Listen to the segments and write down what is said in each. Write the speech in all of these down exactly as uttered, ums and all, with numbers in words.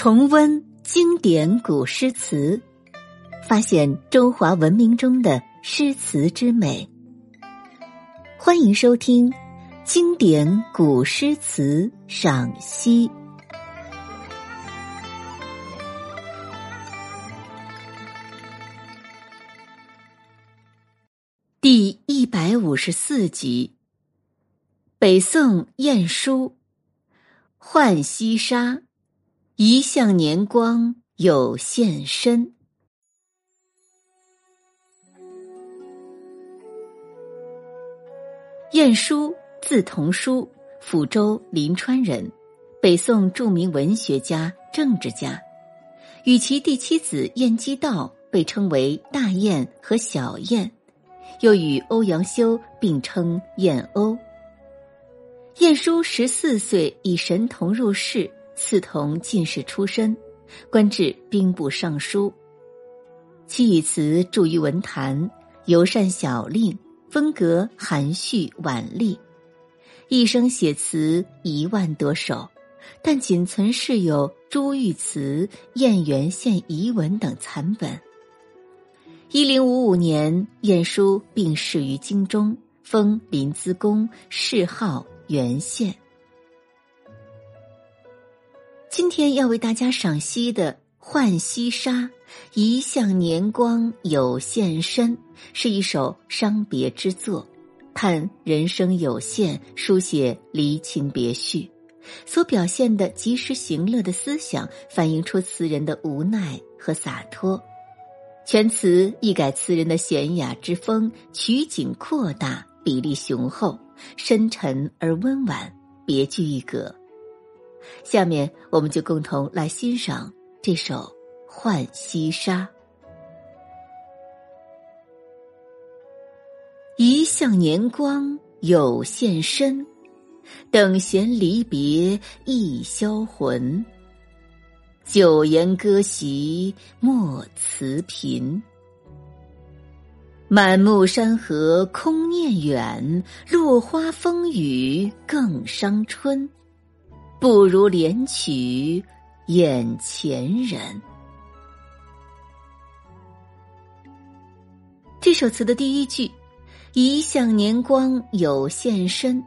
重温经典古诗词，发现中华文明中的诗词之美。欢迎收听《经典古诗词赏析》。第一百五十四集，北宋晏殊《浣溪沙》，一向年光有限身。晏殊，字同舒，抚州临川人，北宋著名文学家、政治家。与其第七子晏几道被称为大晏和小晏，又与欧阳修并称晏欧。晏殊十四岁以神童入仕，刺桐进士出身，官至兵部尚书。其以词著于文坛，尤善小令，风格含蓄婉丽，一生写词一万多首，但仅存世有《朱玉词》《燕园县遗文》等残本。一零五五年，晏殊病逝于京中，封临淄公，谥号元宪。今天要为大家赏析的《浣溪沙》，一向年光有限身，是一首伤别之作，叹人生有限，书写离情别绪，所表现的及时行乐的思想，反映出词人的无奈和洒脱。全词一改词人的闲雅之风，取景扩大，比例雄厚，深沉而温婉，别具一格。下面我们就共同来欣赏这首《浣溪沙》。一向年光有限身，等闲离别易销魂。酒言歌席莫辞频，满目山河空念远，落花风雨更伤春。不如怜取眼前人。这首词的第一句，一向年光有限身，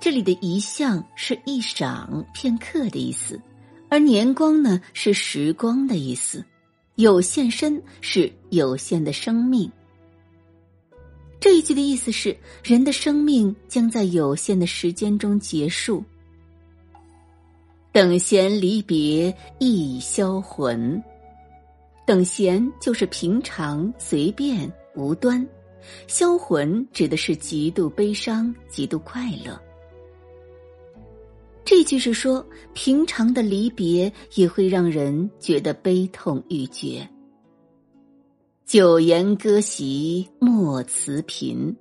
这里的一向是一晌片刻的意思，而年光呢是时光的意思，有限身是有限的生命。这一句的意思是，人的生命将在有限的时间中结束。等闲离别易销魂，等闲就是平常、随便、无端，销魂指的是极度悲伤、极度快乐。这句是说，平常的离别也会让人觉得悲痛欲绝。酒言歌席莫辞频，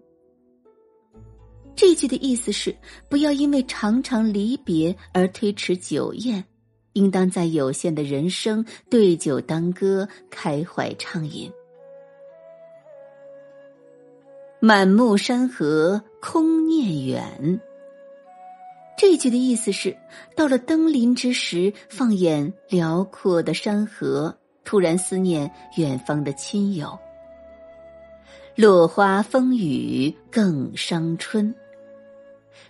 这句的意思是，不要因为常常离别而推迟酒宴，应当在有限的人生对酒当歌，开怀畅饮。满目山河空念远，这句的意思是，到了登临之时，放眼辽阔的山河，突然思念远方的亲友。落花风雨更伤春，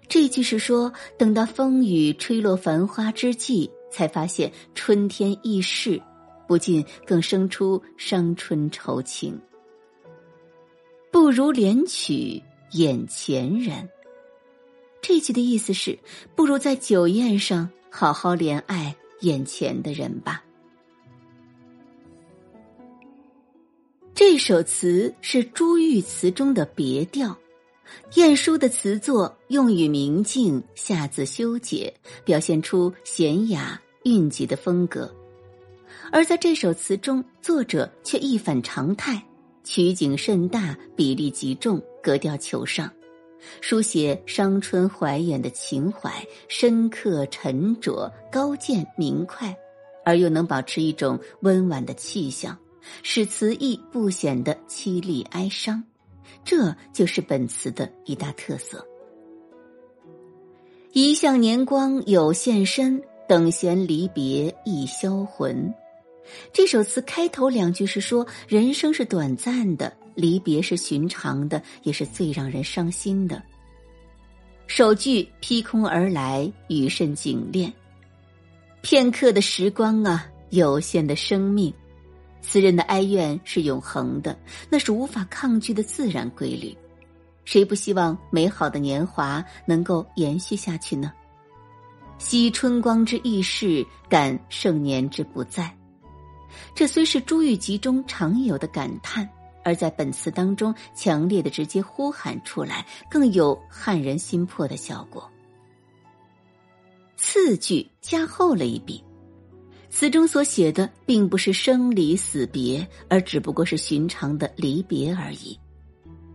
这句是说，等到风雨吹落繁花之际，才发现春天易逝，不禁更生出伤春愁情。不如怜取眼前人，这句的意思是，不如在酒宴上好好怜爱眼前的人吧。这首词是朱玉词中的别调，晏殊的词作用语明净，下字修解，表现出闲雅韵藉的风格。而在这首词中，作者却一反常态，取景甚大，比例极重，格调求上，书写伤春怀远的情怀，深刻沉着，高见明快，而又能保持一种温婉的气象，使词意不显得凄厉哀伤。这就是本词的一大特色。一向年光有限身，等闲离别一销魂。这首词开头两句是说人生是短暂的，离别是寻常的，也是最让人伤心的。首句劈空而来，语甚精炼。片刻的时光啊，有限的生命，词人的哀怨是永恒的，那是无法抗拒的自然规律。谁不希望美好的年华能够延续下去呢？惜春光之易逝，感盛年之不在。这虽是朱玉集中常有的感叹，而在本词当中强烈的直接呼喊出来，更有撼人心魄的效果。次句加厚了一笔，词中所写的并不是生离死别，而只不过是寻常的离别而已。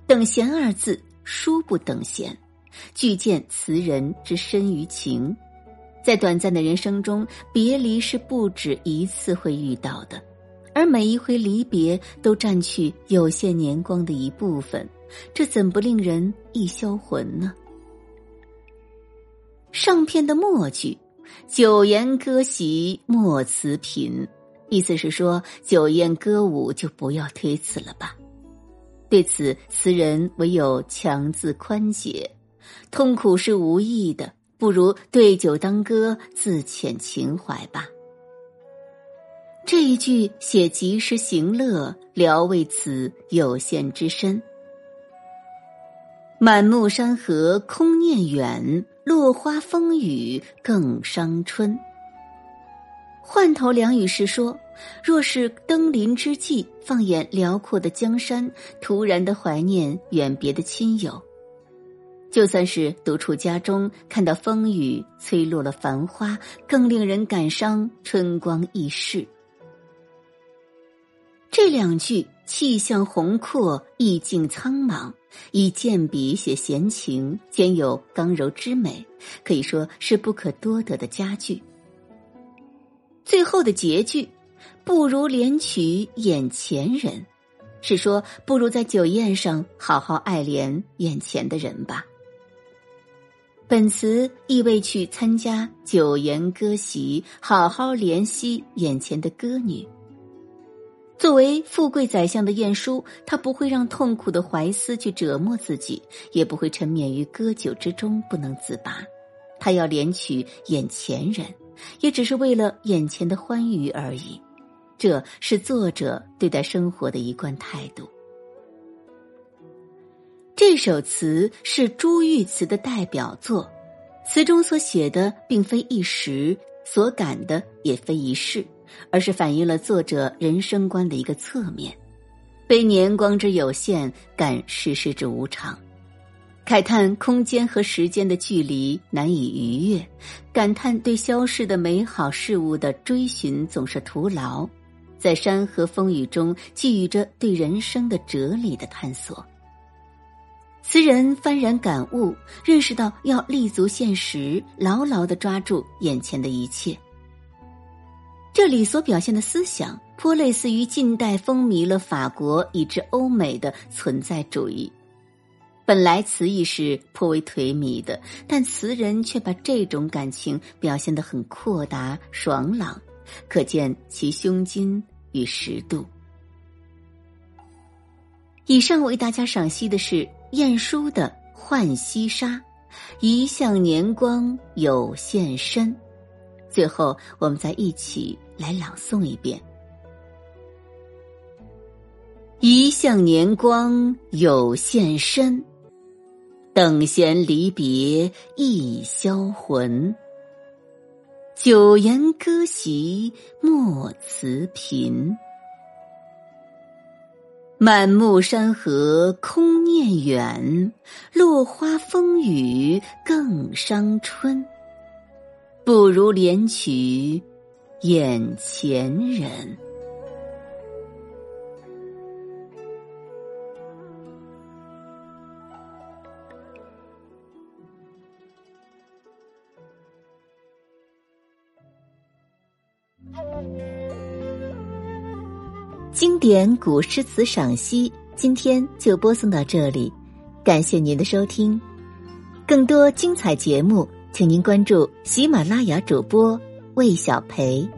等闲二字殊不等闲，俱见词人之深于情。在短暂的人生中，别离是不止一次会遇到的，而每一回离别都占去有限年光的一部分，这怎不令人一销魂呢？上片的末句酒言歌席莫辞频，意思是说酒宴歌舞就不要推辞了吧。对此词人唯有强自宽解，痛苦是无益的，不如对酒当歌，自遣情怀吧。这一句写及时行乐，聊慰此有限之身。满目山河空念远，落花风雨更伤春。换头两语是说，若是登临之际，放眼辽阔的江山，突然的怀念远别的亲友。就算是独处家中，看到风雨吹落了繁花，更令人感伤春光易逝。这两句气象宏阔，意境苍茫，以健笔写闲情，兼有刚柔之美，可以说是不可多得的佳句。最后的结句不如怜取眼前人，是说不如在酒宴上好好爱怜眼前的人吧。本词意味去参加酒筵歌席，好好怜惜眼前的歌女。作为富贵宰相的晏殊，他不会让痛苦的怀思去折磨自己，也不会沉湎于歌酒之中不能自拔。他要怜取眼前人，也只是为了眼前的欢愉而已。这是作者对待生活的一贯态度。这首词是朱玉词的代表作，词中所写的并非一时，所感的也非一世，而是反映了作者人生观的一个侧面，悲年光之有限，感世事之无常，慨叹空间和时间的距离难以逾越，感叹对消逝的美好事物的追寻总是徒劳，在山河风雨中寄予着对人生的哲理的探索。词人幡然感悟，认识到要立足现实，牢牢地抓住眼前的一切。这里所表现的思想颇类似于近代风靡了法国以至欧美的存在主义。本来词意是颇为颓靡的，但词人却把这种感情表现得很阔达爽朗，可见其胸襟与识度。以上为大家赏析的是晏殊的《浣溪沙》，一向年光有限身。最后我们再一起来朗诵一遍。一向年光有限身，等闲离别一销魂。酒筵歌席莫辞频，满目山河空念远，落花风雨更伤春。不如怜取眼前人。经典古诗词赏析，今天就播送到这里，感谢您的收听。更多精彩节目，请您关注喜马拉雅主播魏小培。